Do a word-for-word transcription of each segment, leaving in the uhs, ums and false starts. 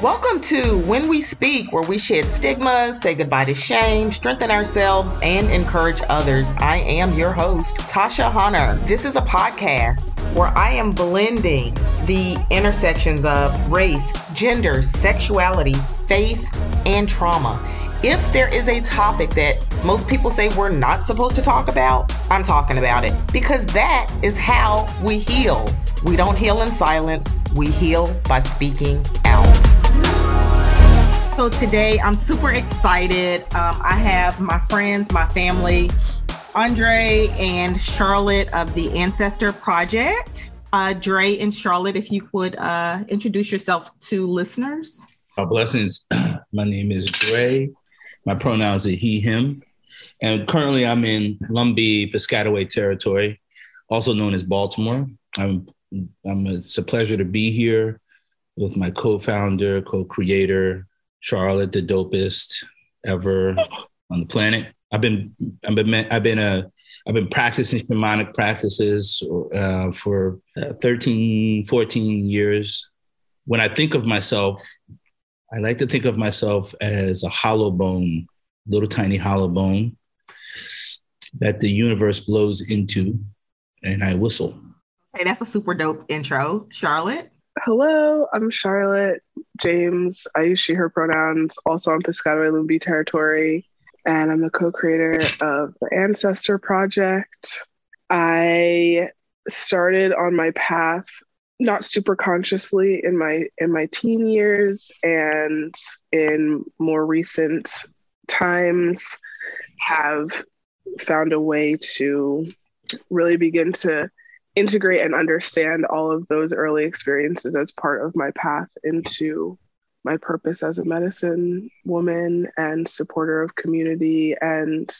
Welcome to When We Speak, where we shed stigmas, say goodbye to shame, strengthen ourselves, and encourage others. I am your host, Tasha Hunter. This is a podcast where I am blending the intersections of race, gender, sexuality, faith, and trauma. If there is a topic that most people say we're not supposed to talk about, I'm talking about it because that is how we heal. We don't heal in silence. We heal by speaking out. So today I'm super excited. Um, I have my friends, my family, Andre and Charlotte of the Ancestor Project. Uh, Dre and Charlotte, if you would uh, introduce yourself to listeners. Uh, blessings. My name is Dre. My pronouns are he, him. And currently I'm in Lumbee, Piscataway territory, also known as Baltimore. I'm, I'm a, it's a pleasure to be here with my co-founder, co-creator, Charlotte, the dopest ever on the planet. I've been, I've been, I've been a, I've been practicing shamanic practices uh, for thirteen, fourteen years. When I think of myself, I like to think of myself as a hollow bone, little tiny hollow bone that the universe blows into, and I whistle. Hey, that's a super dope intro, Charlotte. Hello, I'm Charlotte James. I use she, her pronouns, also on Piscataway Lumbee territory. And I'm the co-creator of the Ancestor Project. I started on my path, not super consciously, in my in my teen years. And in more recent times, have found a way to really begin to integrate and understand all of those early experiences as part of my path into my purpose as a medicine woman and supporter of community, and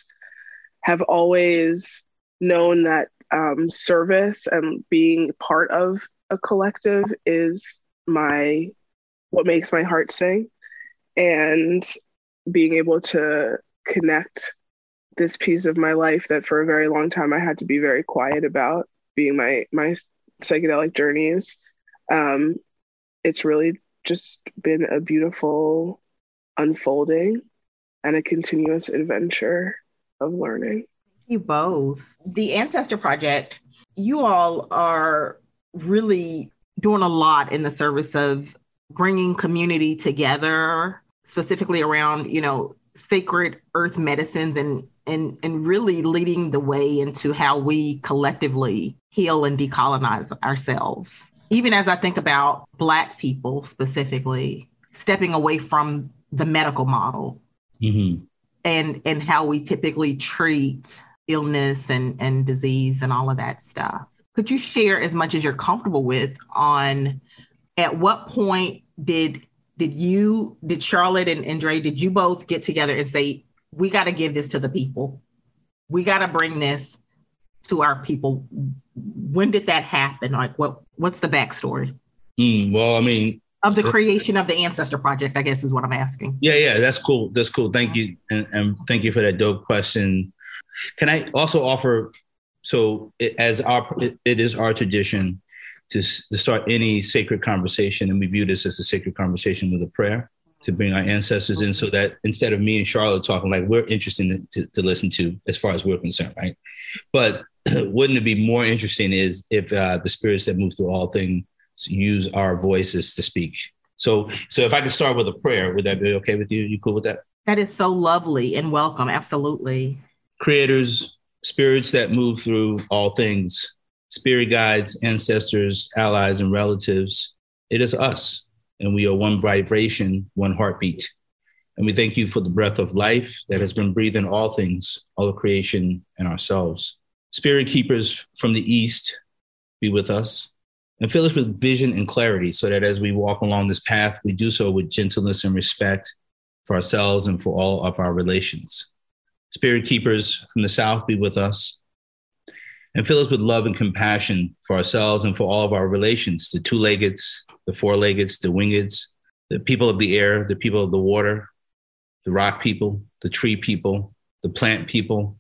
have always known that um, service and being part of a collective is my what makes my heart sing, and being able to connect this piece of my life that for a very long time I had to be very quiet about, being my my psychedelic journeys. Um, it's really just been a beautiful unfolding and a continuous adventure of learning. You both. The Ancestor Project, you all are really doing a lot in the service of bringing community together, specifically around, you know, sacred earth medicines and And, and really leading the way into how we collectively heal and decolonize ourselves. Even as I think about Black people specifically, stepping away from the medical model, mm-hmm. and, and how we typically treat illness and, and disease and all of that stuff. Could you share as much as you're comfortable with on at what point did, did you, did Charlotte and, and Dre, did you both get together and say, we got to give this to the people. We got to bring this to our people. When did that happen? Like, what? What's the backstory? Mm, well, I mean, of the creation of the Ancestor Project, I guess is what I'm asking. Yeah, yeah, that's cool. That's cool. Thank you, and, and thank you for that dope question. Can I also offer? So, it, as our, it, it is our tradition to to start any sacred conversation, and we view this as a sacred conversation with a prayer, to bring our ancestors in, so that instead of me and Charlotte talking, like, we're interesting to, to listen to as far as we're concerned, right? But wouldn't it be more interesting is if uh, the spirits that move through all things use our voices to speak. So so if I could start with a prayer, would that be okay with you? You cool with that? That is so lovely and welcome. Absolutely. Creators, spirits that move through all things, spirit guides, ancestors, allies, and relatives, it is us. And we are one vibration, one heartbeat. And we thank you for the breath of life that has been breathed in all things, all of creation and ourselves. Spirit keepers from the east, be with us. And fill us with vision and clarity so that as we walk along this path, we do so with gentleness and respect for ourselves and for all of our relations. Spirit keepers from the south, be with us. And fill us with love and compassion for ourselves and for all of our relations, the two-leggeds, the four-leggeds, the wingeds, the people of the air, the people of the water, the rock people, the tree people, the plant people,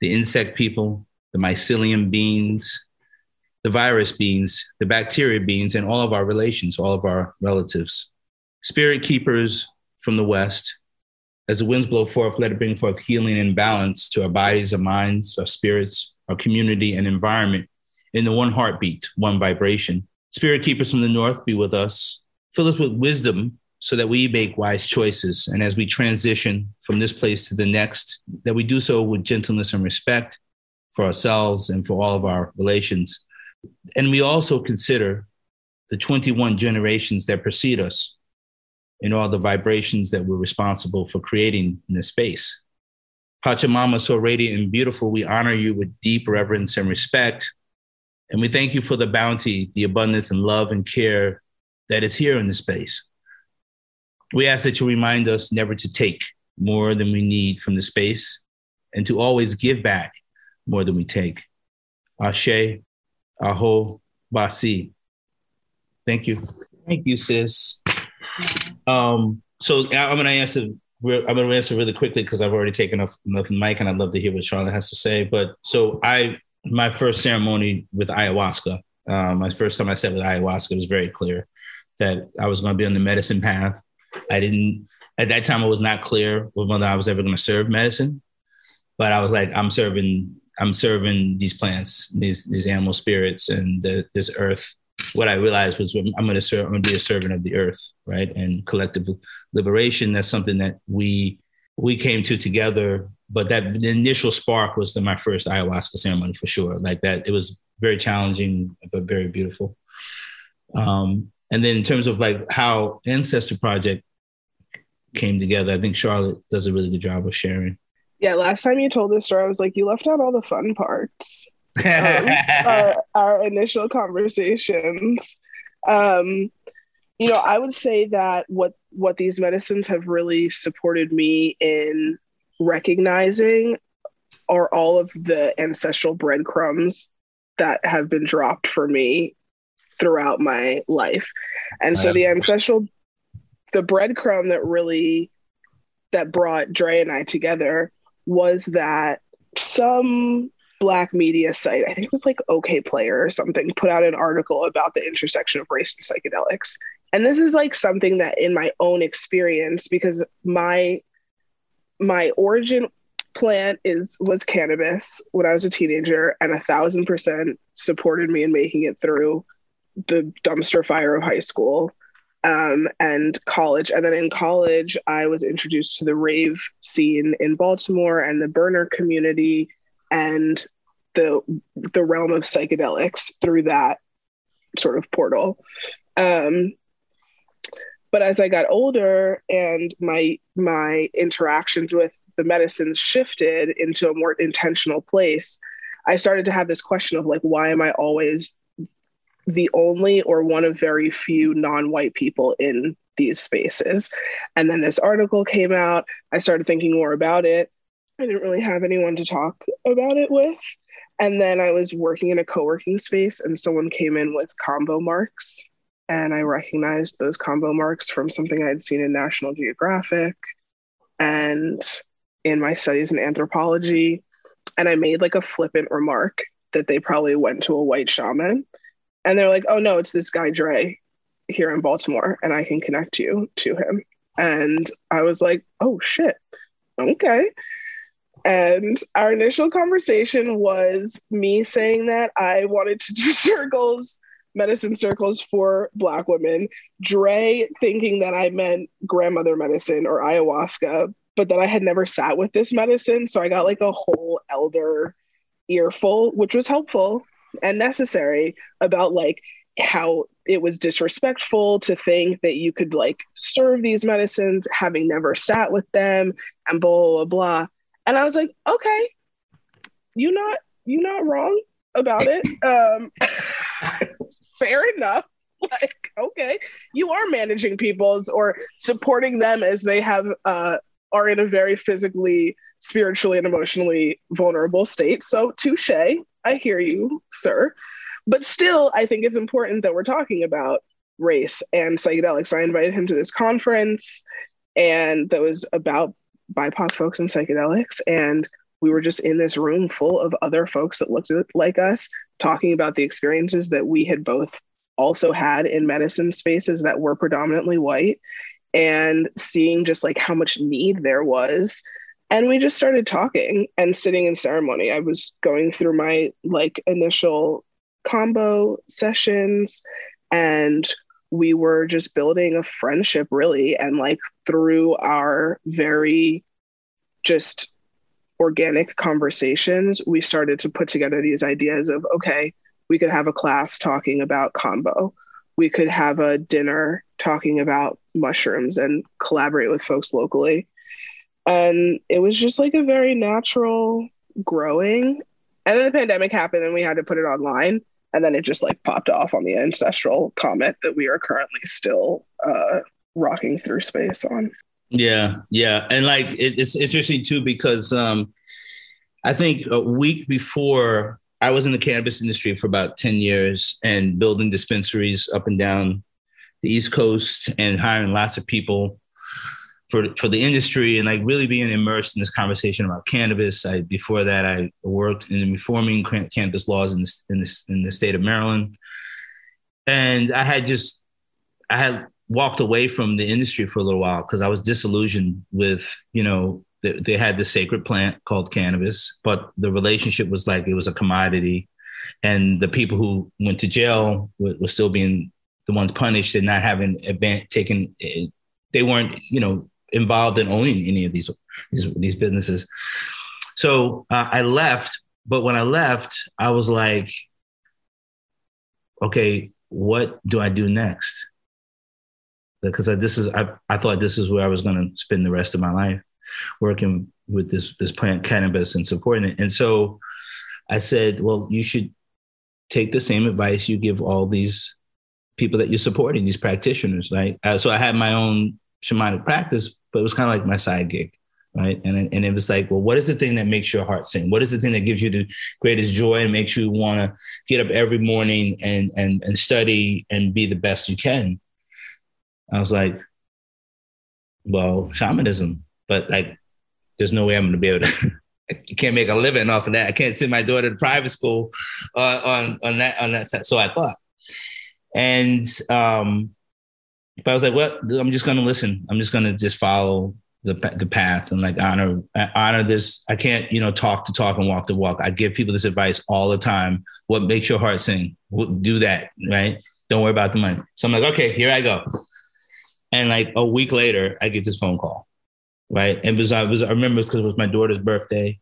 the insect people, the mycelium beings, the virus beings, the bacteria beings, and all of our relations, all of our relatives. Spirit keepers from the West, as the winds blow forth, let it bring forth healing and balance to our bodies, our minds, our spirits, our community and environment in the one heartbeat, one vibration. Spirit keepers from the North, be with us. Fill us with wisdom so that we make wise choices. And as we transition from this place to the next, that we do so with gentleness and respect for ourselves and for all of our relations. And we also consider the twenty-one generations that precede us and all the vibrations that we're responsible for creating in this space. Pachamama, so radiant and beautiful, we honor you with deep reverence and respect. And we thank you for the bounty, the abundance, and love and care that is here in this space. We ask that you remind us never to take more than we need from the space and to always give back more than we take. Ashe, aho, basi. Thank you. Thank you, sis. Um, so I'm going to answer, I'm going to answer really quickly because I've already taken enough, enough mic and I'd love to hear what Charlotte has to say. But so I, my first ceremony with ayahuasca, um, my first time I sat with ayahuasca, it was very clear that I was going to be on the medicine path. I didn't, at that time, I was not clear whether I was ever going to serve medicine, but I was like, I'm serving, I'm serving these plants, these, these animal spirits and the, this earth. What I realized was I'm going to serve, I'm going to be a servant of the earth, right? And collective liberation. That's something that we, we came to together, but that the initial spark was in my first ayahuasca ceremony for sure. Like that, it was very challenging, but very beautiful. Um, And then in terms of like how Ancestor Project came together, I think Charlotte does a really good job of sharing. Yeah, last time you told this story, I was like, you left out all the fun parts. Um, our, our initial conversations. Um, you know, I would say that what, what these medicines have really supported me in recognizing are all of the ancestral breadcrumbs that have been dropped for me throughout my life. And so the ancestral, the breadcrumb that really, that brought Dre and I together was that some Black media site, I think it was like OK Player or something, put out an article about the intersection of race and psychedelics. And this is like something that in my own experience, because my, my origin plant is, was cannabis when I was a teenager, and a thousand percent supported me in making it through the dumpster fire of high school um, and college. And then in college, I was introduced to the rave scene in Baltimore and the burner community and the the realm of psychedelics through that sort of portal. Um, but as I got older and my my interactions with the medicines shifted into a more intentional place, I started to have this question of like, why am I always the only or one of very few non-white people in these spaces? And then this article came out. I started thinking more about it. I didn't really have anyone to talk about it with. And then I was working in a co-working space and someone came in with combo marks. And I recognized those combo marks from something I had seen in National Geographic and in my studies in anthropology. And I made like a flippant remark that they probably went to a white shaman. And they're like, oh, no, it's this guy Dre here in Baltimore, and I can connect you to him. And I was like, oh, shit. Okay. And our initial conversation was me saying that I wanted to do circles, medicine circles for Black women. Dre thinking that I meant grandmother medicine or ayahuasca, but that I had never sat with this medicine. So I got like a whole elder earful, which was helpful and necessary, about like how it was disrespectful to think that you could like serve these medicines having never sat with them and blah blah blah. And I was like, okay, you're not you're not wrong about it. Um, fair enough. Like, okay, you are managing peoples or supporting them as they have uh, are in a very physically, spiritually, and emotionally vulnerable state. So touche. I hear you, sir. But still, I think it's important that we're talking about race and psychedelics. I invited him to this conference and that was about B I P O C folks and psychedelics. And we were just in this room full of other folks that looked like us, talking about the experiences that we had both also had in medicine spaces that were predominantly white. and seeing just like how much need there was. And we just started talking and sitting in ceremony. I was going through my like initial combo sessions, and we were just building a friendship really. And like through our very just organic conversations, we started to put together these ideas of, okay, we could have a class talking about combo. We could have a dinner talking about mushrooms and collaborate with folks locally. And it was just like a very natural growing. And then the pandemic happened and we had to put it online. And then it just like popped off on the ancestral comet that we are currently still uh, rocking through space on. Yeah. Yeah. And like, it, it's interesting too, because um, I think a week before, I was in the cannabis industry for about ten years and building dispensaries up and down the East Coast and hiring lots of people for, for the industry and like really being immersed in this conversation about cannabis. I, before that, I worked in reforming cannabis laws in this, in this, in the state of Maryland. And I had just, I had walked away from the industry for a little while because I was disillusioned with, you know, th- they had this sacred plant called cannabis, but the relationship was like, it was a commodity. And the people who went to jail were, were still being the ones punished and not having advan- taken, they weren't, you know, involved in owning any of these, these, these businesses. So uh, I left, but when I left, I was like, okay, what do I do next? Because I, this is, I, I thought this is where I was going to spend the rest of my life, working with this, this plant cannabis and supporting it. And so I said, well, you should take the same advice you give all these people that you're supporting, these practitioners, right? Uh, so I had my own shamanic practice, but it was kind of like my side gig, right? And, and it was like, well, what is the thing that makes your heart sing? What is the thing that gives you the greatest joy and makes you want to get up every morning and, and, and study and be the best you can? I was like, well, shamanism, but like, there's no way I'm going to be able to, I can't make a living off of that. I can't send my daughter to private school uh, on, on that, on that side. So I thought, and, um, but I was like, well, I'm just going to listen. I'm just going to just follow the the path and like honor, honor this. I can't, you know, talk to talk and walk to walk. I give people this advice all the time. What makes your heart sing? Do that. Right. Don't worry about the money. So I'm like, okay, here I go. And like a week later, I get this phone call, right? And it was, I was I remember because it, it was my daughter's birthday,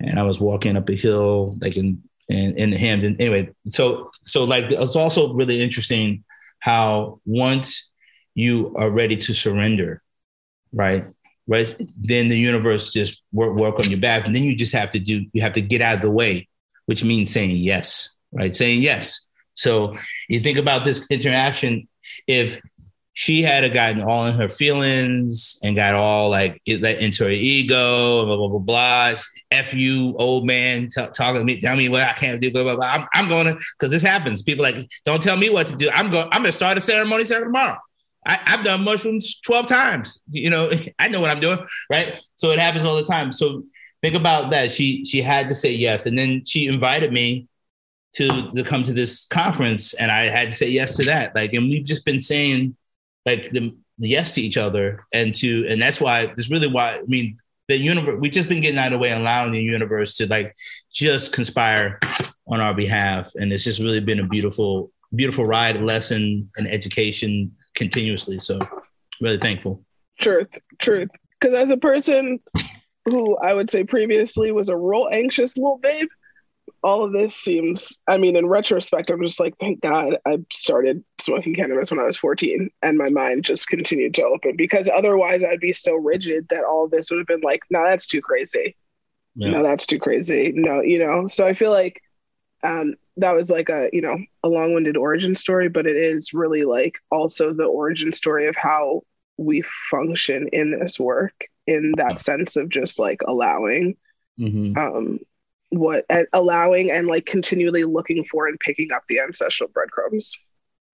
and I was walking up a hill, like in in, in Hamden. Anyway, so so like it's also really interesting how once you are ready to surrender, right, right, then the universe just work work on your back, and then you just have to do you have to get out of the way, which means saying yes, right, saying yes. So you think about this interaction if. She had gotten all in her feelings and got all like into her ego, blah, blah, blah, blah. F you, old man, t- talking to me, tell me what I can't do, blah, blah, blah. I'm, I'm going to, because this happens. People like, don't tell me what to do. I'm going I'm going to start a ceremony tomorrow. I, I've done mushrooms twelve times. You know, I know what I'm doing, right? So it happens all the time. So think about that. She, she had to say yes. And then she invited me to, to come to this conference, and I had to say yes to that. Like, and we've just been saying, like the, the yes to each other and to, and that's why that's really why, I mean, the universe, we've just been getting out of the way and allowing the universe to like just conspire on our behalf. And it's just really been a beautiful, beautiful ride, lesson and education continuously. So really thankful. Truth, truth. Cause as a person who I would say previously was a real anxious little babe, all of this seems, I mean, in retrospect, I'm just like, thank God I started smoking cannabis when I was fourteen, and my mind just continued to open, because otherwise I'd be so rigid that all of this would have been like, no, that's too crazy. Yeah. No, that's too crazy. No, you know, so I feel like um, that was like a, you know, a long-winded origin story, but it is really like also the origin story of how we function in this work, in that sense of just like allowing, mm-hmm. um, what and allowing and like continually looking for and picking up the ancestral breadcrumbs.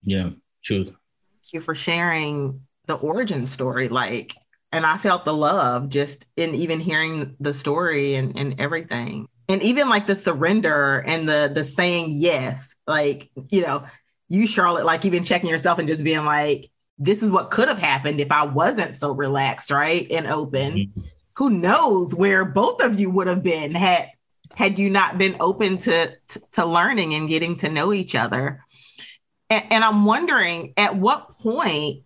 Yeah, true. Thank you for sharing the origin story. Like, and I felt the love just in even hearing the story and, and everything. And even like the surrender and the the saying yes, like, you know, you Charlotte, like even checking yourself and just being like, this is what could have happened if I wasn't so relaxed, right, and open. Mm-hmm. Who knows where both of you would have been had had you not been open to to, to learning and getting to know each other. And, and I'm wondering, at what point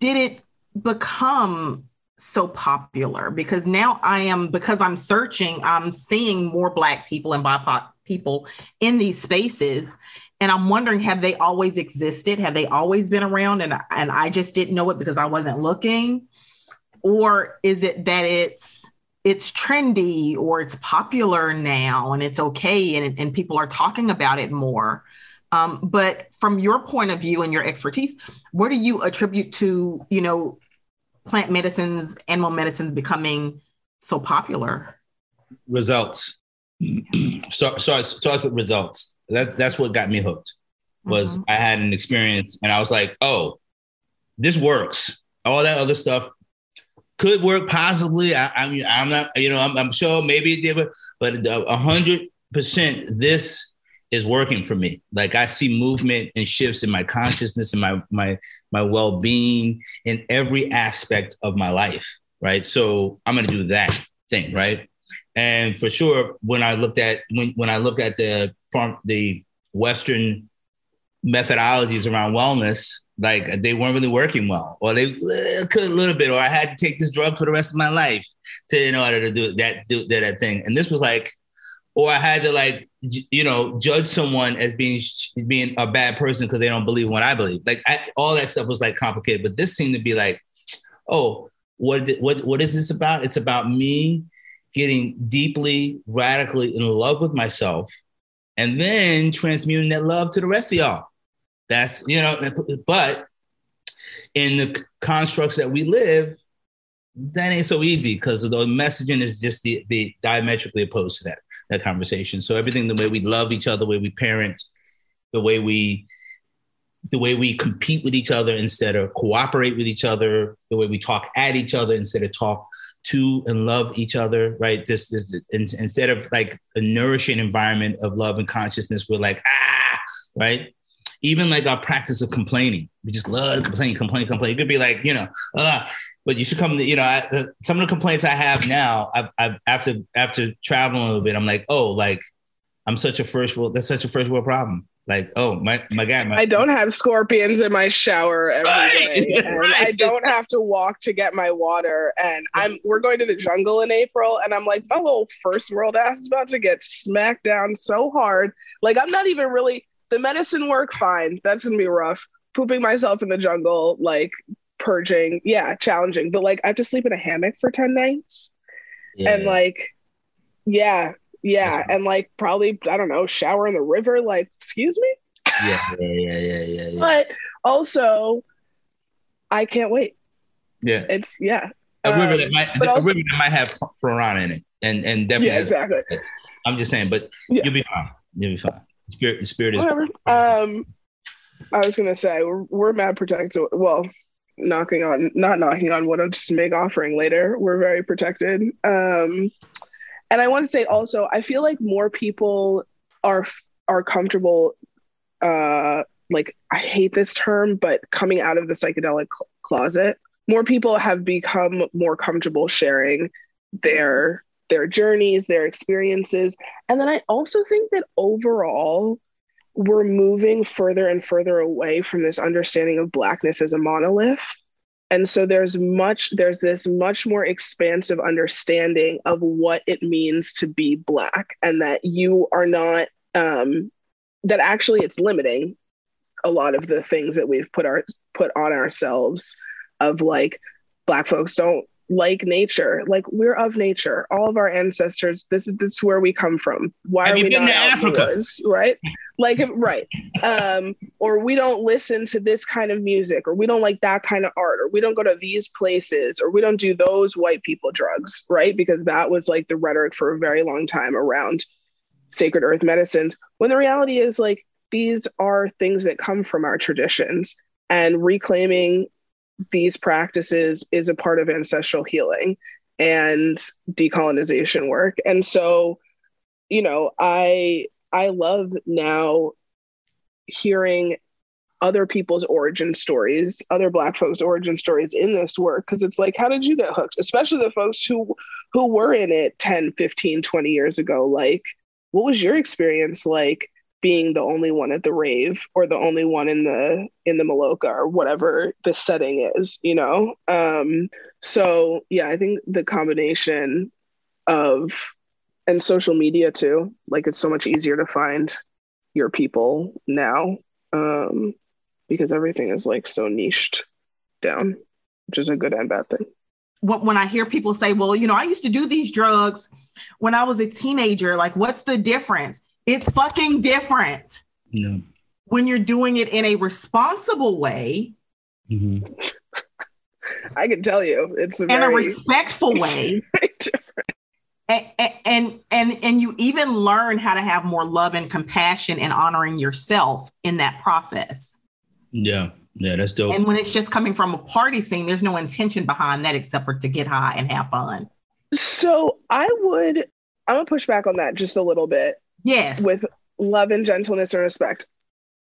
did it become so popular? Because now I am, because I'm searching, I'm seeing more Black people and B I P O C people in these spaces. And I'm wondering, have they always existed? Have they always been around? And, and I just didn't know it because I wasn't looking? Or is it that it's it's trendy or it's popular now and it's okay and, and people are talking about it more? Um, but from your point of view and your expertise, what do you attribute to, you know, plant medicines, animal medicines becoming so popular? Results. So, so it starts with results. That, that's what got me hooked, was mm-hmm. I had an experience and I was like, oh, this works. All that other stuff could work possibly. I, I mean, I'm not, you know, I'm, I'm sure maybe it did, but, but one hundred percent this is working for me. Like, I see movement and shifts in my consciousness and my my my well-being in every aspect of my life, right? So I'm gonna do that thing, right? And for sure, when I looked at when when I look at the farm, the Western methodologies around wellness, like they weren't really working well, or they could a little bit, or I had to take this drug for the rest of my life to in order to do that do that, that thing. And this was like, or I had to like, you know, judge someone as being being a bad person because they don't believe what I believe. Like I, all that stuff was like complicated, but this seemed to be like, oh, what what what is this about? It's about me getting deeply, radically in love with myself, and then transmuting that love to the rest of y'all. That's, you know, but in the constructs that we live, that ain't so easy because the messaging is just the, the diametrically opposed to that. That conversation. So everything, the way we love each other, the way we parent, the way we, the way we compete with each other instead of cooperate with each other, the way we talk at each other instead of talk to and love each other, right? This is instead of like a nourishing environment of love and consciousness, we're like, ah, right? Even like our practice of complaining, we just love to complain, complain, complain. It could be like, you know, ah. But you should come to, you know, I, uh, some of the complaints I have now, I've, I've, after after traveling a little bit, I'm like, oh, like, I'm such a first world, that's such a first world problem. Like, oh, my, my God. My, I don't have scorpions in my shower every right, day. And right. I don't have to walk to get my water. And I'm we're going to the jungle in April. And I'm like, my little first world ass is about to get smacked down so hard. Like, I'm not even really, the medicine work, fine. That's going to be rough. Pooping myself in the jungle, like, purging, yeah, challenging, but like I have to sleep in a hammock for ten nights, yeah. and like yeah yeah right. and like probably I don't know, shower in the river, like excuse me, yeah yeah yeah yeah, yeah, yeah. But also I can't wait, yeah it's yeah a river um, that might but a also, river that might have piranha in it and and definitely yeah, has, exactly I'm just saying, but yeah. you'll be fine you'll be fine the spirit the spirit Whatever. Is um I was gonna say we're, we're mad protective, well knocking on not knocking on wood, I'll just make offering later, we're very protected, um and I want to say also I feel like more people are are comfortable uh like I hate this term, but coming out of the psychedelic cl- closet more people have become more comfortable sharing their their journeys, their experiences. And then I also think that overall we're moving further and further away from this understanding of Blackness as a monolith. And so there's much, there's this much more expansive understanding of what it means to be Black, and that you are not, um, that actually it's limiting a lot of the things that we've put our, put on ourselves of like, Black folks don't like nature. Like, we're of nature. All of our ancestors, this is this is where we come from. Why have are you we been not to Africa? Woods, right? Like right. Um, or we don't listen to this kind of music, or we don't like that kind of art, or we don't go to these places, or we don't do those white people drugs, right? Because that was like the rhetoric for a very long time around sacred earth medicines. When the reality is like these are things that come from our traditions, and reclaiming these practices is a part of ancestral healing and decolonization work. And so, you know, I I love now hearing other people's origin stories, other Black folks' origin stories in this work. Because it's like, how did you get hooked? Especially the folks who who were in it ten, fifteen, twenty years ago. Like, what was your experience like being the only one at the rave or the only one in the in the Maloka or whatever the setting is, you know? Um, so, yeah, I think the combination of, and social media too, like it's so much easier to find your people now. Um, because everything is like so niched down, which is a good and bad thing. When I hear people say, well, you know, I used to do these drugs when I was a teenager, like, what's the difference? It's fucking different. Yeah. When you're doing it in a responsible way. Mm-hmm. I can tell you it's a in very... a respectful way. and, and, and, and you even learn how to have more love and compassion and honoring yourself in that process. Yeah. Yeah, that's dope. And when it's just coming from a party scene, there's no intention behind that except for to get high and have fun. So I would, I'm going to push back on that just a little bit. Yes. With love and gentleness and respect.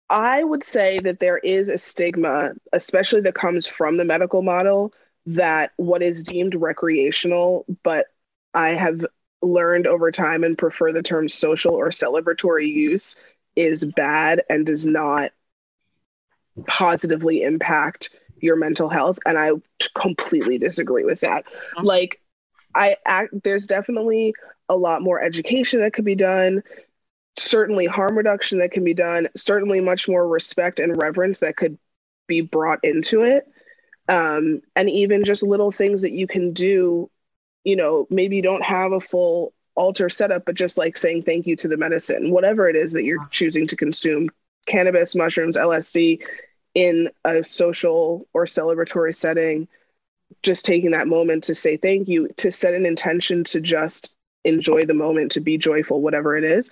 I would say that there is a stigma, especially that comes from the medical model, that what is deemed recreational, but I have learned over time and prefer the term social or celebratory use, is bad and does not positively impact your mental health. And I completely disagree with that. Mm-hmm. Like, I act, there's definitely a lot more education that could be done, certainly harm reduction that can be done, certainly much more respect and reverence that could be brought into it. Um, and even just little things that you can do, you know, maybe you don't have a full altar setup, but just like saying thank you to the medicine, whatever it is that you're choosing to consume, cannabis, mushrooms, L S D, in a social or celebratory setting, just taking that moment to say thank you, to set an intention to just enjoy the moment, to be joyful, whatever it is.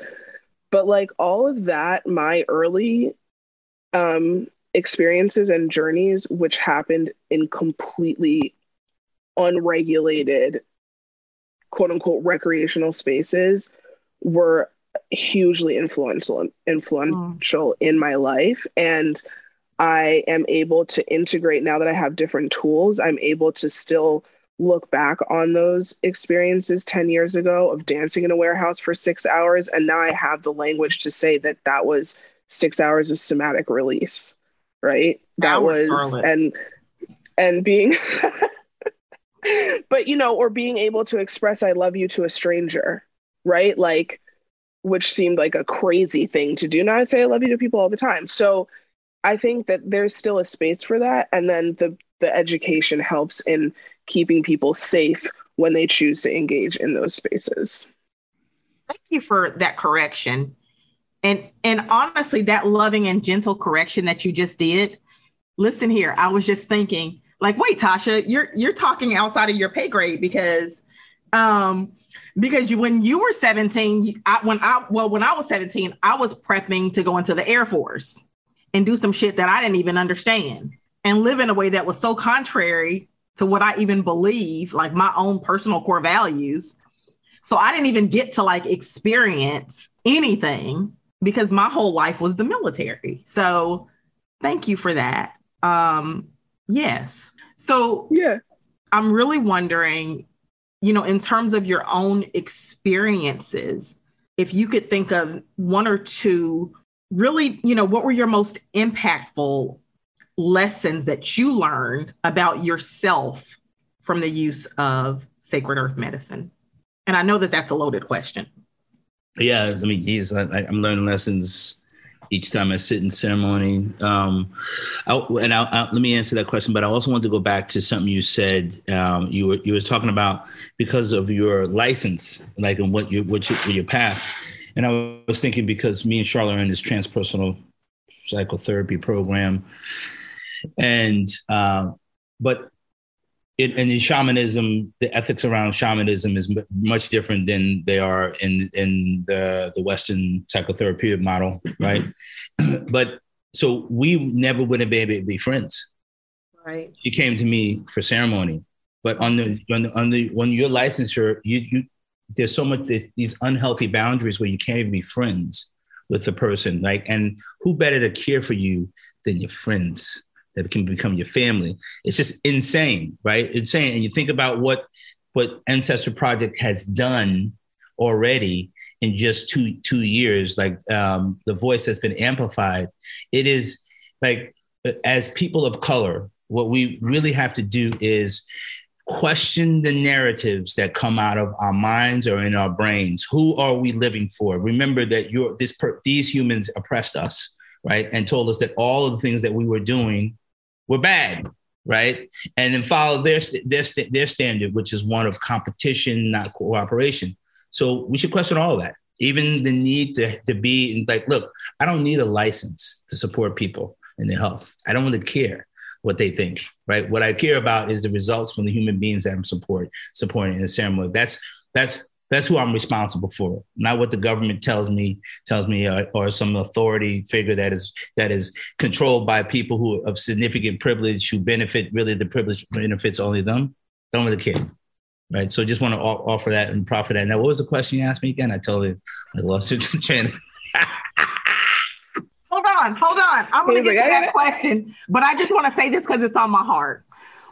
But like all of that, my early um, experiences and journeys, which happened in completely unregulated, quote unquote, recreational spaces, were hugely influential influential mm. in my life. And I am able to integrate, now that I have different tools, I'm able to still look back on those experiences ten years ago of dancing in a warehouse for six hours. And now I have the language to say that that was six hours of somatic release, right? That was, was and, and being, but, you know, or being able to express, I love you to a stranger, right? Like, which seemed like a crazy thing to do. Now I say I love you to people all the time. So I think that there's still a space for that. And then the, the education helps in keeping people safe when they choose to engage in those spaces. Thank you for that correction. And and honestly, that loving and gentle correction that you just did, listen here, I was just thinking, like, wait, Tasha, you're you're talking outside of your pay grade, because um because you, when you were seventeen, I, when I well when I was seventeen, I was prepping to go into the Air Force and do some shit that I didn't even understand and live in a way that was so contrary to what I even believe, like my own personal core values. So I didn't even get to like experience anything because my whole life was the military. So thank you for that. Um, yes. So yeah, I'm really wondering, you know, in terms of your own experiences, if you could think of one or two, really, you know, what were your most impactful lessons that you learned about yourself from the use of sacred earth medicine? And I know that that's a loaded question. Yeah, I mean, geez, I, I'm learning lessons each time I sit in ceremony. Um, I, and I, I, let me answer that question, but I also want to go back to something you said. Um, you were you were talking about because of your license, like, and what your what your, your path. And I was thinking, because me and Charlotte are in this transpersonal psychotherapy program. And, uh, but it, and in shamanism, the ethics around shamanism is m- much different than they are in, in the, the Western psychotherapeutic model. Right. But so we never would have been able to be friends. Right. She came to me for ceremony, but on the, on the, on the when you're licensure, you, you, there's so much, there's these unhealthy boundaries where you can't even be friends. with the person, like, and who better to care for you than your friends that can become your family? It's just insane, right? Insane. And you think about what, what Ancestor Project has done already in just two, two years, like um, the voice that's been amplified. It is like, as people of color, what we really have to do is question the narratives that come out of our minds or in our brains. Who are we living for? Remember that you're, this per, these humans oppressed us, right? And told us that all of the things that we were doing were bad, right? And then follow their, their, their standard, which is one of competition, not cooperation. So we should question all of that. Even the need to, to be like, look, I don't need a license to support people in their health. I don't really care what they think, right? What I care about is the results from the human beings that I'm support, supporting in the ceremony. That's that's that's who I'm responsible for, not what the government tells me, tells me, or, or some authority figure that is that is controlled by people who are of significant privilege, who benefit, really the privilege benefits only them. Don't really care, right? So just want to offer that and profit that. Now, what was the question you asked me again? I totally I lost your channel. Hold on, hold on. I'm going to get to that question, but I just want to say this because it's on my heart.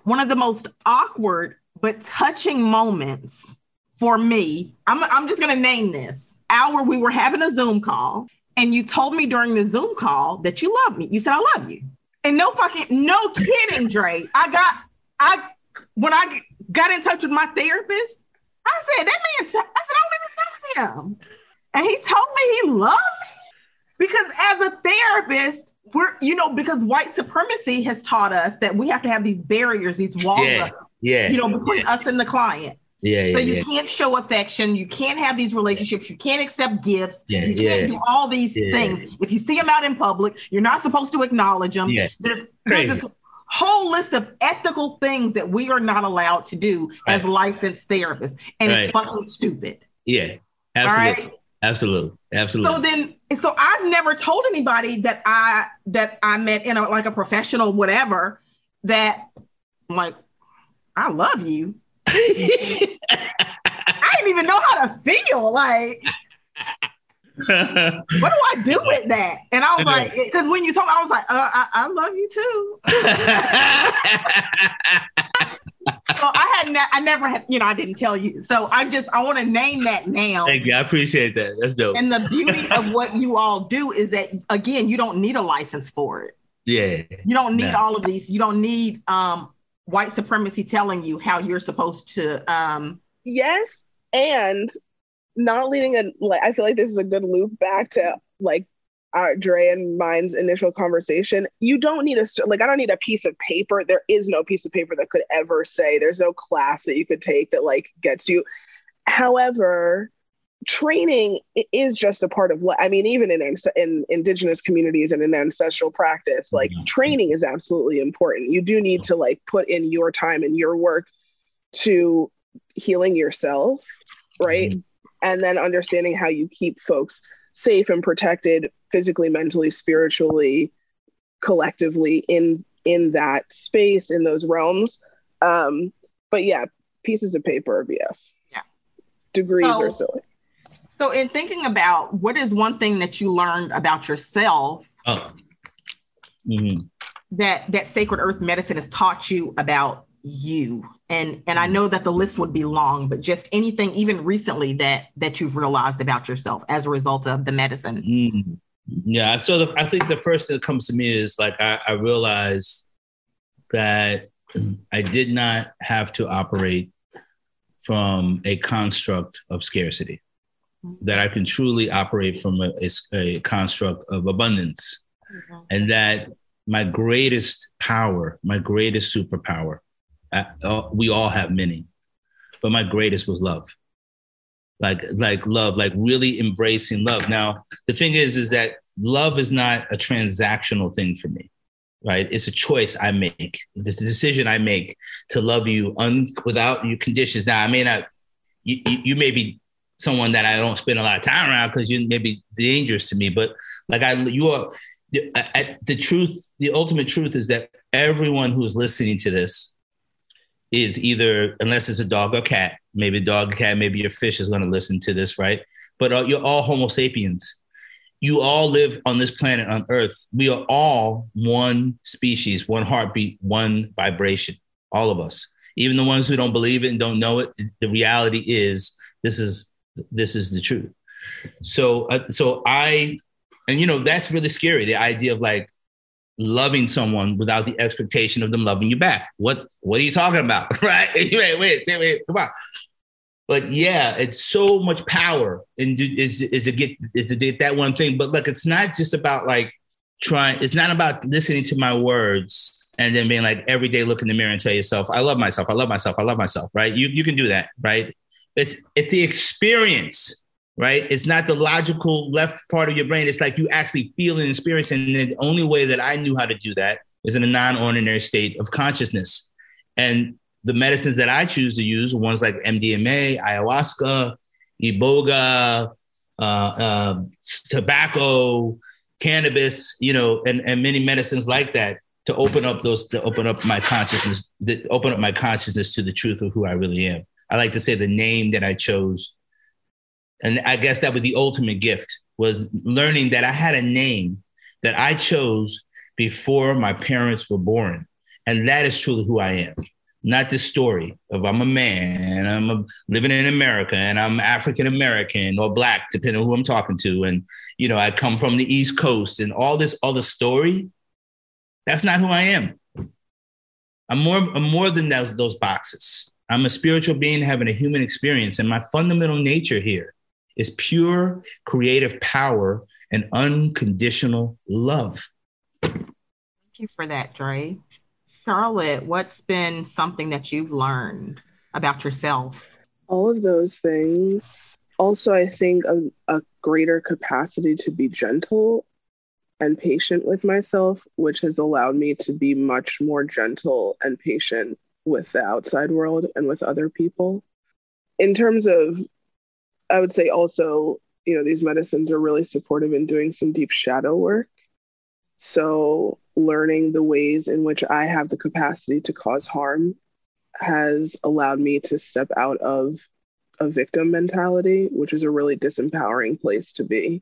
One of the most awkward but touching moments for me, I'm, I'm just going to name this. Our, we were having a Zoom call, and you told me during the Zoom call that you love me. You said, I love you. And no fucking, no kidding, Dre. I got, I, when I got in touch with my therapist, I said, that man, t- I said, I don't even know him. And he told me he loved me. Because as a therapist, we're, you know, because white supremacy has taught us that we have to have these barriers, these walls, yeah, up, yeah, you know, between yeah. us and the client. Yeah, so yeah, you yeah. can't show affection. You can't have these relationships. You can't accept gifts. Yeah, you can't yeah, do all these yeah. things. If you see them out in public, you're not supposed to acknowledge them. Yeah. There's, there's this whole list of ethical things that we are not allowed to do right. as licensed therapists. And right. it's fucking stupid. Yeah, absolutely. All right? Absolutely. Absolutely. So then, so I've never told anybody that I, that I met in a, like a professional, whatever, that I'm like, I love you. I didn't even know how to feel. Like, what do I do with that? And I was like, because when you told me, I was like, uh, I, I love you too. So I had, ne- I never had, you know, I didn't tell you. So I just, I want to name that now. Thank you. I appreciate that. That's dope. And the beauty of what you all do is that, again, you don't need a license for it. Yeah. You don't need no. all of these. You don't need um, white supremacy telling you how you're supposed to. Um... Yes. And not leading a, like, I feel like this is a good loop back to like our Dre and mine's initial conversation. You don't need a, like, I don't need a piece of paper. There is no piece of paper that could ever say, there's no class that you could take that like gets you. However, training is just a part of life. I mean, even in, in indigenous communities and in ancestral practice, like mm-hmm. training is absolutely important. You do need to like put in your time and your work to healing yourself. Right. Mm-hmm. And then understanding how you keep folks safe and protected physically, mentally, spiritually, collectively in in that space, in those realms. Um, but yeah, pieces of paper are B S. Yeah. Degrees so, are silly. So in thinking about what is one thing that you learned about yourself oh. mm-hmm. that that Sacred Earth Medicine has taught you about you? And and I know that the list would be long, but just anything even recently that that you've realized about yourself as a result of the medicine. Mm-hmm. Yeah. So the, I think the first thing that comes to me is like, I, I realized that I did not have to operate from a construct of scarcity, mm-hmm. that I can truly operate from a, a, a construct of abundance, mm-hmm. and that my greatest power, my greatest superpower, I, uh, we all have many, but my greatest was love. Like, like love, like really embracing love. Now, the thing is, is that love is not a transactional thing for me, right? It's a choice I make. It's a decision I make to love you un- without your conditions. Now, I may not, you, you may be someone that I don't spend a lot of time around because you may be dangerous to me, but like I, you are, the, I, the truth, the ultimate truth is that everyone who's listening to this is either, unless it's a dog or cat, maybe a dog or cat, maybe your fish is going to listen to this, right? But uh, you're all Homo sapiens. you all live on this planet, on Earth. We are all one species, one heartbeat, one vibration, all of us. Even the ones who don't believe it and don't know it, the reality is this is this is the truth. So, uh, so I, and you know, that's really scary. The idea of like loving someone without the expectation of them loving you back. What what are you talking about, right? wait, wait, wait, come on. But yeah, it's so much power, and is is to get is to get that one thing. But look, it's not just about like trying. It's not about listening to my words. And then being like, every day, look in the mirror and tell yourself, I love myself. I love myself. I love myself. Right. You you can do that. Right. It's it's the experience. Right. It's not the logical left part of your brain. It's like you actually feel and experience. And the only way that I knew how to do that is in a non-ordinary state of consciousness. And the medicines that I choose to use are ones like M D M A, ayahuasca, iboga, uh, uh, tobacco, cannabis, you know, and, and many medicines like that. To open up those, to open up my consciousness, to open up my consciousness to the truth of who I really am. I like to say the name that I chose. And I guess that was the ultimate gift, was learning that I had a name that I chose before my parents were born. And that is truly who I am. Not the story of I'm a man, I'm a, living in America, and I'm African-American or Black, depending on who I'm talking to. And, you know, I come from the East Coast and all this other story. That's not who I am. I'm more, I'm more than those, those boxes. I'm a spiritual being having a human experience. And my fundamental nature here is pure creative power and unconditional love. Thank you for that, Dre. Charlotte, what's been something that you've learned about yourself? All of those things. Also, I think a, a greater capacity to be gentle and patient with myself, which has allowed me to be much more gentle and patient with the outside world and with other people. In terms of, I would say also, you know, these medicines are really supportive in doing some deep shadow work. So learning the ways in which I have the capacity to cause harm has allowed me to step out of a victim mentality, which is a really disempowering place to be.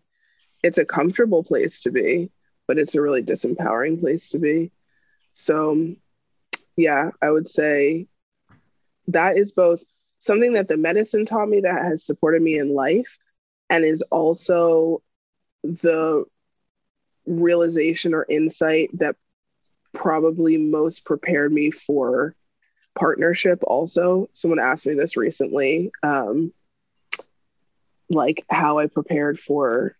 It's a comfortable place to be, but it's a really disempowering place to be. So yeah, I would say that is both something that the medicine taught me that has supported me in life, and is also the realization or insight that probably most prepared me for partnership also. Someone asked me this recently, um, like how I prepared for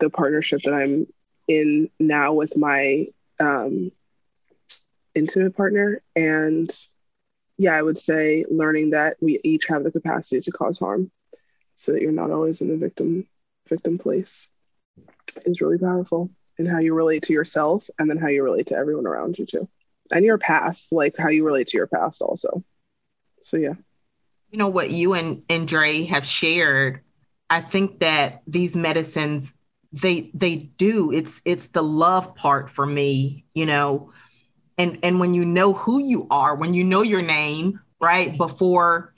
the partnership that I'm in now with my um, intimate partner. And yeah, I would say learning that we each have the capacity to cause harm so that you're not always in the victim victim place is really powerful in how you relate to yourself, and then how you relate to everyone around you too. And your past, like how you relate to your past also. So yeah. You know what you and, and Dre have shared, I think that these medicines, They they do. It's it's the love part for me, you know, and and when you know who you are, when you know your name, right, before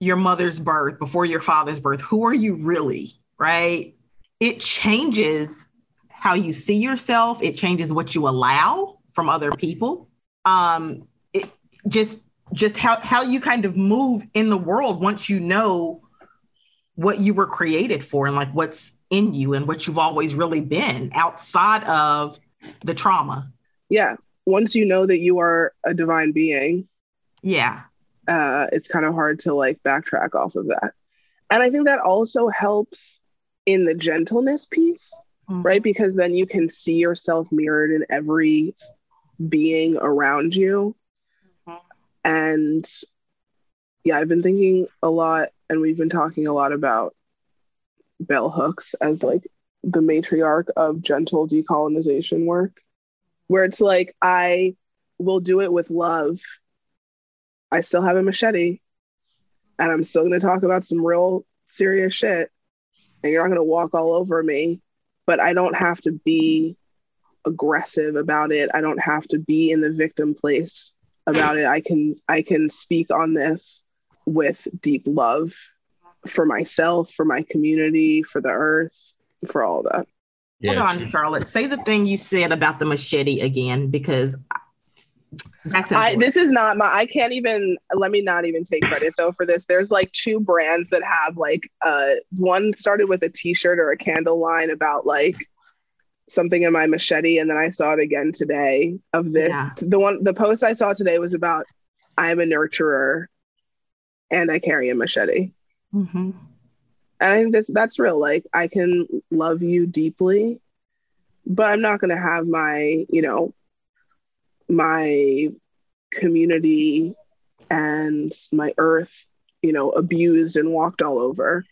your mother's birth, before your father's birth, who are you really, right? It changes how you see yourself. It changes what you allow from other people. Um, it just just how how you kind of move in the world once you know what you were created for and like what's in you and what you've always really been outside of the trauma. Yeah. Once you know that you are a divine being. Yeah. Uh, it's kind of hard to like backtrack off of that. And I think that also helps in the gentleness piece, mm-hmm. right? Because then you can see yourself mirrored in every being around you. Mm-hmm. And yeah, I've been thinking a lot, and we've been talking a lot about bell hooks as like the matriarch of gentle decolonization work, where it's like, I will do it with love. I still have a machete, and I'm still going to talk about some real serious shit, and you're not going to walk all over me, but I don't have to be aggressive about it. I don't have to be in the victim place about it. I can, I can speak on this with deep love for myself, for my community, for the earth, for all that. Yeah, Hold on, true. Charlotte. Say the thing you said about the machete again, because that's I, this is not my, I can't even, let me not even take credit though for this. There's like two brands that have like, uh, one started with a t-shirt or a candle line about like something in my machete. And then I saw it again today of this. Yeah. The one, the post I saw today was about, I'm a nurturer and I carry a machete. Mm-hmm. And I think this, that's real. Like, I can love you deeply, but I'm not going to have my, you know, my community and my earth, you know, abused and walked all over.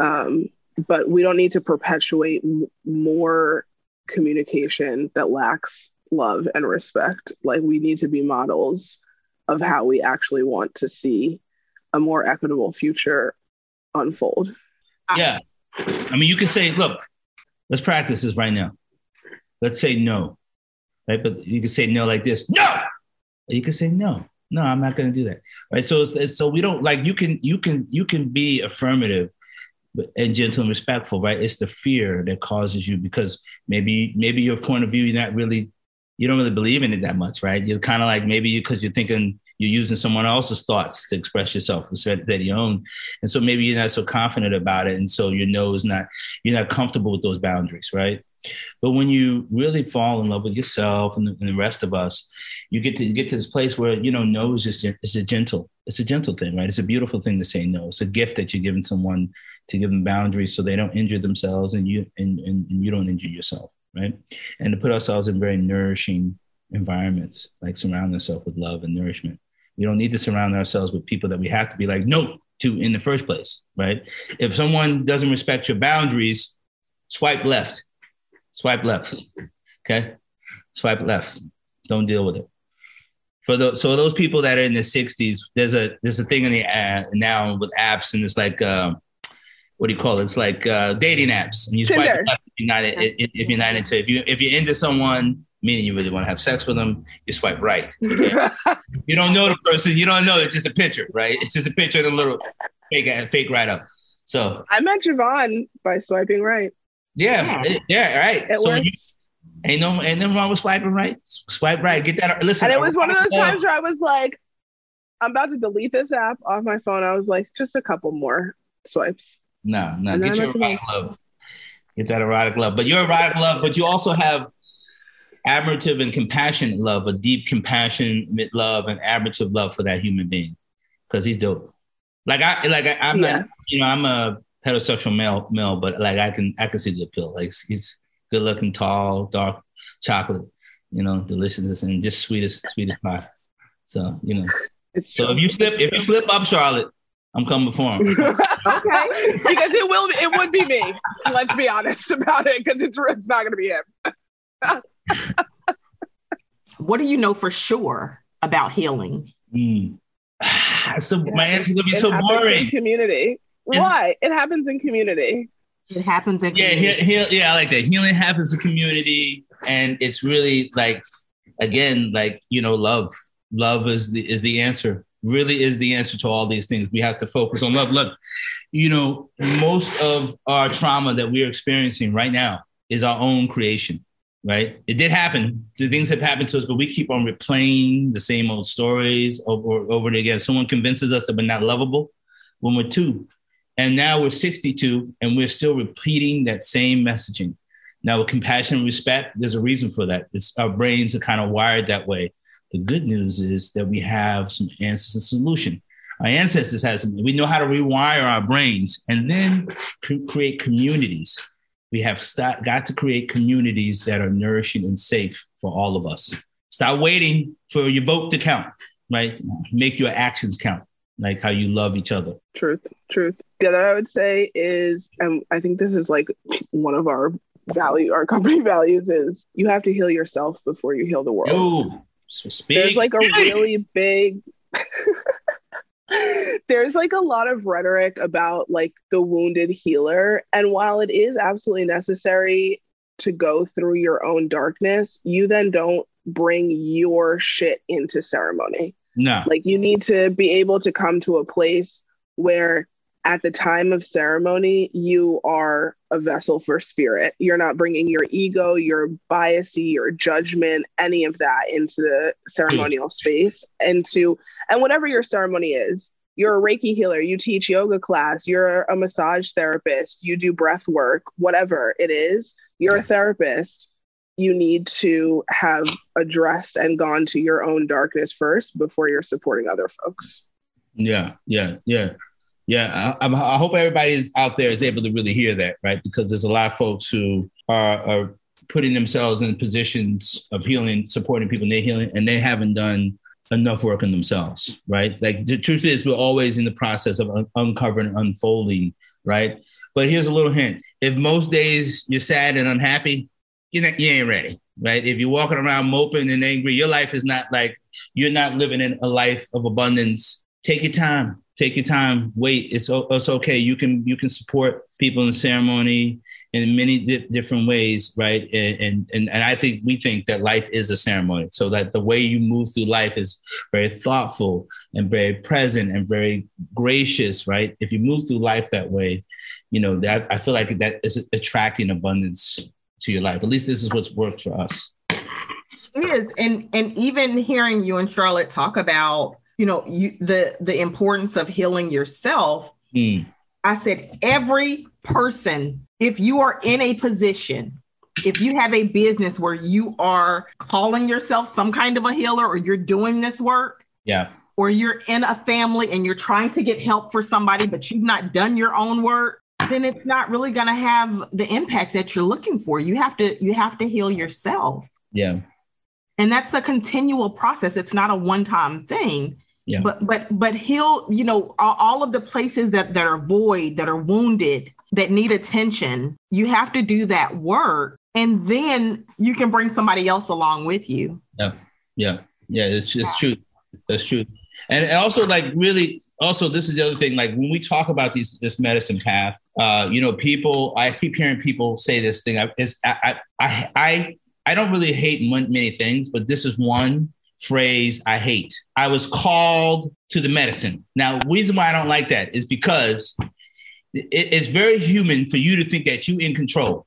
Um, but we don't need to perpetuate m- more communication that lacks love and respect. Like, we need to be models of how we actually want to see a more equitable future unfold. Yeah. I mean, you can say, look, let's practice this right now. Let's say no. Right? But you can say no like this. No! Or you can say no. No, I'm not going to do that. Right? So it's, it's, so we don't, like, you can you can, you can be affirmative and gentle and respectful, right? It's the fear that causes you, because maybe maybe your point of view, you're not really, you don't really believe in it that much, right? You're kind of like, maybe because you're thinking, you're using someone else's thoughts to express yourself instead of your own. And so maybe you're not so confident about it. And so your no is not, you're not comfortable with those boundaries, right? But when you really fall in love with yourself and the, and the rest of us, you get to you get to this place where, you know, no is just, it's a gentle, it's a gentle thing, right? It's a beautiful thing to say no. It's a gift that you're giving someone, to give them boundaries so they don't injure themselves and you, and, and, and you don't injure yourself, right? And to put ourselves in very nourishing environments, like surround ourselves with love and nourishment. We don't need to surround ourselves with people that we have to be like, no, to in the first place, right? If someone doesn't respect your boundaries, swipe left, swipe left, okay? Swipe left, don't deal with it. For those, so those people that are in their sixties, there's a there's a thing in the uh, now with apps, and it's like, uh, what do you call it? It's like uh, dating apps, and you swipe Tinder. Left if you're not if, if you're not into if you if you're into someone. Meaning you really want to have sex with them, you swipe right. Okay? You don't know the person, you don't know, it's just a picture, right? It's just a picture and a little fake, fake write-up. So I met Javon by swiping right. Yeah, yeah, yeah right. It so you, ain't no, ain't nothing wrong with swiping right. Swipe right, get that, listen. And it was one of those times where I was like, I'm about to delete this app off my phone. I was like, just a couple more swipes. No, no, and get your erotic love. Get that erotic love. But your erotic love, but you also have admirative and compassionate love, a deep compassionate love and admirative love for that human being, because he's dope. Like I, like I, I'm, yeah. not, you know, I'm a heterosexual male, male, but like I can, I can see the appeal. Like he's good looking, tall, dark, chocolate, you know, deliciousness and just sweetest, sweetest pie. So you know, it's so true. If you slip, it's if true. you flip up, Charlotte, I'm coming for him. Okay, because it will, it would be me. Let's be honest about it, because it's it's not going to be him. What do you know for sure about healing? Mm. So yeah, my answer would be so boring. In community. It's, Why? It happens in community. It happens in yeah, community. He, he, yeah, I like that. Healing happens in community, and it's really like, again, like, you know, love. Love is the is the answer. Really is the answer to all these things. We have to focus on love. Look, you know, most of our trauma that we are experiencing right now is our own creation. Right? It did happen. The things have happened to us, but we keep on replaying the same old stories over and over again. Someone convinces us that we're not lovable when we're two. And now we're sixty-two and we're still repeating that same messaging. Now with compassion and respect, there's a reason for that. It's our brains are kind of wired that way. The good news is that we have some answers and solution. Our ancestors had something. We know how to rewire our brains and then create communities. We have start, got to create communities that are nourishing and safe for all of us. Stop waiting for your vote to count, right? Make your actions count, like how you love each other. Truth, truth. The other I would say is, and I think this is like one of our value, our company values is you have to heal yourself before you heal the world. Ooh, so speak. There's like a really big... There's like a lot of rhetoric about like the wounded healer. And while it is absolutely necessary to go through your own darkness, you then don't bring your shit into ceremony. No. Like you need to be able to come to a place where at the time of ceremony, you are a vessel for spirit. You're not bringing your ego, your bias, your judgment, any of that into the ceremonial space. And to, and whatever your ceremony is, you're a Reiki healer, you teach yoga class, you're a massage therapist, you do breath work, whatever it is, you're a therapist. You need to have addressed and gone to your own darkness first before you're supporting other folks. Yeah, yeah, yeah. Yeah, I, I hope everybody out there is able to really hear that, right? Because there's a lot of folks who are, are putting themselves in positions of healing, supporting people in their healing, and they haven't done enough work on themselves, right? Like the truth is, we're always in the process of un- uncovering, unfolding, right? But here's a little hint. If most days you're sad and unhappy, you're not, you ain't ready, right? If you're walking around moping and angry, your life is not like, you're not living in a life of abundance. Take your time. Take your time. Wait. It's it's okay. You can you can support people in the ceremony in many di- different ways, right? And, and and and I think we think that life is a ceremony, so that the way you move through life is very thoughtful and very present and very gracious, right? If you move through life that way, you know that I feel like that is attracting abundance to your life. At least this is what's worked for us. It is, and and even hearing you and Charlotte talk about, you know, you, the, the importance of healing yourself. Mm. I said, every person, if you are in a position, if you have a business where you are calling yourself some kind of a healer, or you're doing this work, yeah, or you're in a family and you're trying to get help for somebody, but you've not done your own work, then it's not really going to have the impact that you're looking for. You have to, you have to heal yourself. Yeah. And that's a continual process. It's not a one-time thing. Yeah. But but but he'll, you know, all, all of the places that, that are void, that are wounded, that need attention, you have to do that work. And then you can bring somebody else along with you. Yeah. Yeah. Yeah. It's, it's true. That's true. And also, like, really, also, this is the other thing. Like, when we talk about these, this medicine path, uh, you know, people, I keep hearing people say this thing. I, it's, I, I, I, I, I don't really hate many things, but this is one phrase I hate. I was called to the medicine. Now, the reason why I don't like that is because it's very human for you to think that you in control,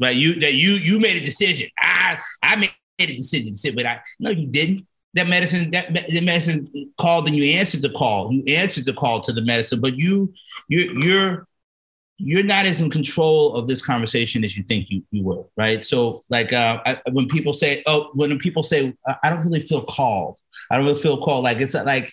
right? You that you you made a decision. I I made a decision to sit, but I no, you didn't. That medicine that the medicine called, and you answered the call. You answered the call to the medicine, but you you you're you're not as in control of this conversation as you think you, you were, right? So, like, uh, I, when people say, oh, when people say, I don't really feel called. I don't really feel called. Like, it's like,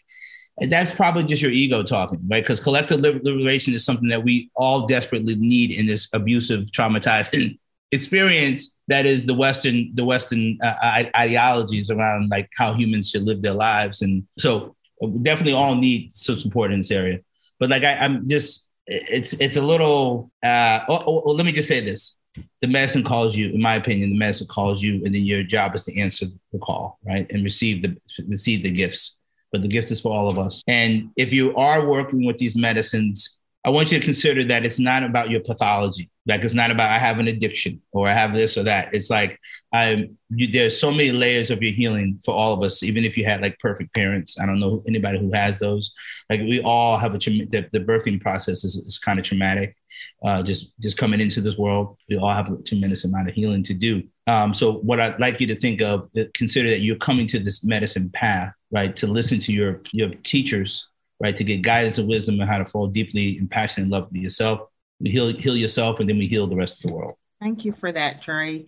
that's probably just your ego talking, right? Because collective liberation is something that we all desperately need in this abusive, traumatizing experience that is the Western, the Western uh, ideologies around, like, how humans should live their lives. And so we definitely all need some support in this area. But, like, I, I'm just... It's it's a little, uh, oh, oh, oh, let me just say this. The medicine calls you, in my opinion, the medicine calls you, and then your job is to answer the call, right? And receive the receive the gifts. But the gift is for all of us. And if you are working with these medicines, I want you to consider that it's not about your pathology. Like, it's not about I have an addiction or I have this or that. It's like I'm, you, there's so many layers of your healing for all of us, even if you had, like, perfect parents. I don't know anybody who has those. Like, we all have a, the, the birthing process is, is kind of traumatic. Uh, just just coming into this world, we all have a tremendous amount of healing to do. Um, so what I'd like you to think of, consider that you're coming to this medicine path, right, to listen to your your teachers, right, to get guidance and wisdom on how to fall deeply and passionate in love with yourself. We heal, heal yourself, and then we heal the rest of the world. Thank you for that, Dre.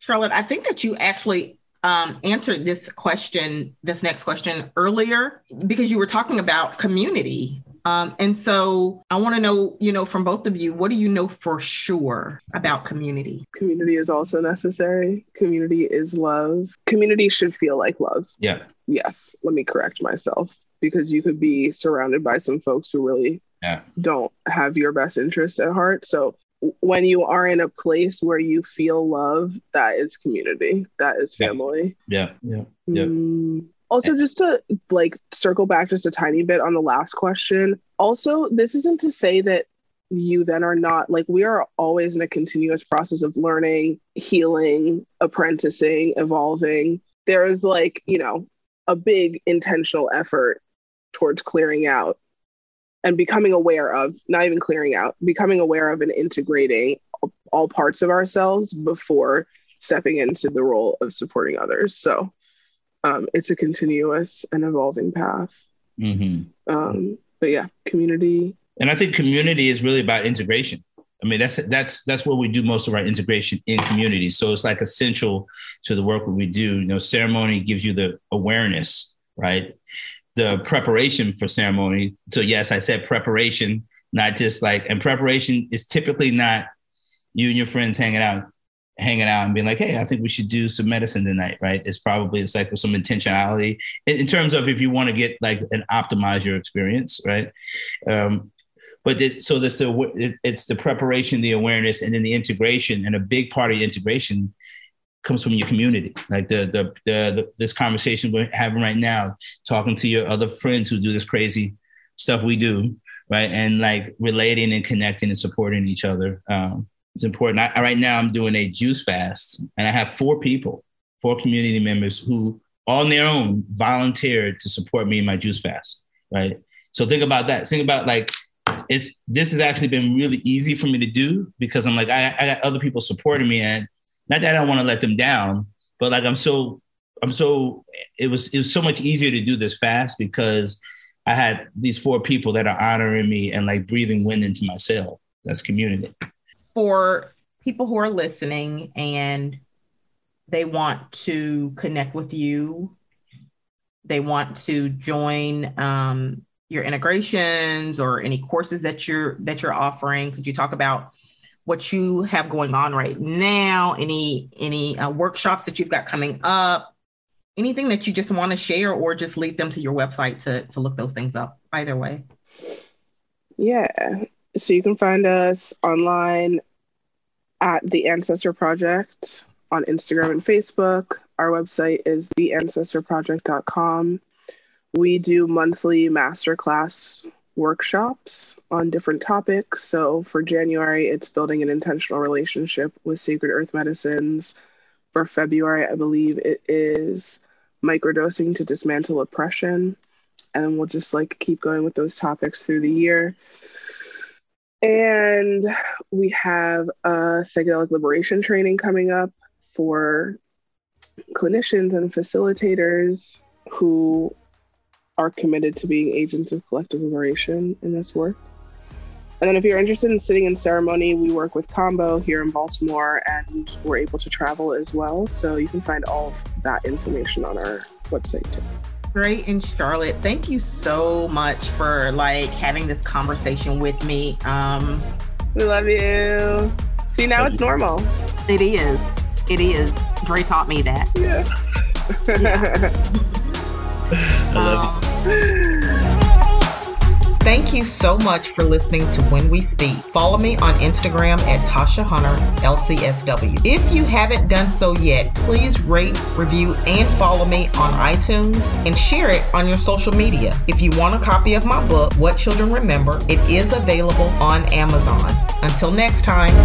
Charlotte, I think that you actually um, answered this question, this next question earlier, because you were talking about community. Um, and so I want to know, you know, from both of you, what do you know for sure about community? Community is also necessary. Community is love. Community should feel like love. Yeah. Yes. Let me correct myself, because you could be surrounded by some folks who really yeah. don't have your best interest at heart. So when you are in a place where you feel love, that is community. That is family. Yeah. Yeah. Yeah. Mm. Also, just to, like, circle back just a tiny bit on the last question. Also, this isn't to say that you then are not, like, we are always in a continuous process of learning, healing, apprenticing, evolving. There is, like, you know, a big intentional effort towards clearing out and becoming aware of, not even clearing out, becoming aware of and integrating all parts of ourselves before stepping into the role of supporting others. So um, it's a continuous and evolving path. Mm-hmm. Um, but yeah, community. And I think community is really about integration. I mean, that's that's that's where we do most of our integration, in community. So it's like essential to the work that we do. You know, ceremony gives you the awareness, right? The preparation for ceremony. So yes, I said preparation, not just like, and preparation is typically not you and your friends hanging out, hanging out and being like, hey, I think we should do some medicine tonight, right? It's probably, it's like with some intentionality in, in terms of if you want to get like and optimize your experience, right? Um, But it, so this, it's the preparation, the awareness, and then the integration. And a big part of the integration comes from your community. Like the, the the the this conversation we're having right now, talking to your other friends who do this crazy stuff we do, right? And like relating and connecting and supporting each other. Um, it's important. I, right now, I'm doing a juice fast, and I have four people, four community members who, on their own, volunteered to support me in my juice fast, right? So think about that. Think about like. It's this has actually been really easy for me to do because I'm like, I, I got other people supporting me, and not that I don't want to let them down, but like, I'm so, I'm so, it was, it was so much easier to do this fast because I had these four people that are honoring me and like breathing wind into my sail. That's community. For people who are listening and they want to connect with you, they want to join, um, your integrations or any courses that you're, that you're offering. Could you talk about what you have going on right now? Any, any uh, workshops that you've got coming up, anything that you just want to share, or just lead them to your website to, to look those things up either way? Yeah. So you can find us online at the Ancestor Project on Instagram and Facebook. Our website is the ancestor project dot com. We do monthly masterclass workshops on different topics. So for January, it's building an intentional relationship with sacred earth medicines. For February, I believe it is microdosing to dismantle oppression. And we'll just like keep going with those topics through the year. And we have a psychedelic liberation training coming up for clinicians and facilitators who are committed to being agents of collective liberation in this work. And then if you're interested in sitting in ceremony, we work with Combo here in Baltimore, and we're able to travel as well. So you can find all of that information on our website too. Great. And Charlotte, thank you so much for like having this conversation with me. Um, we love you. See, now it's normal. It is. It is. Dre taught me that. Yeah. yeah. I love you. Thank you so much for listening to When We Speak. Follow me on Instagram at Tasha Hunter L C S W. If you haven't done so yet, please rate, review, and follow me on iTunes and share it on your social media. If you want a copy of my book, What Children Remember, it is available on Amazon. Until next time.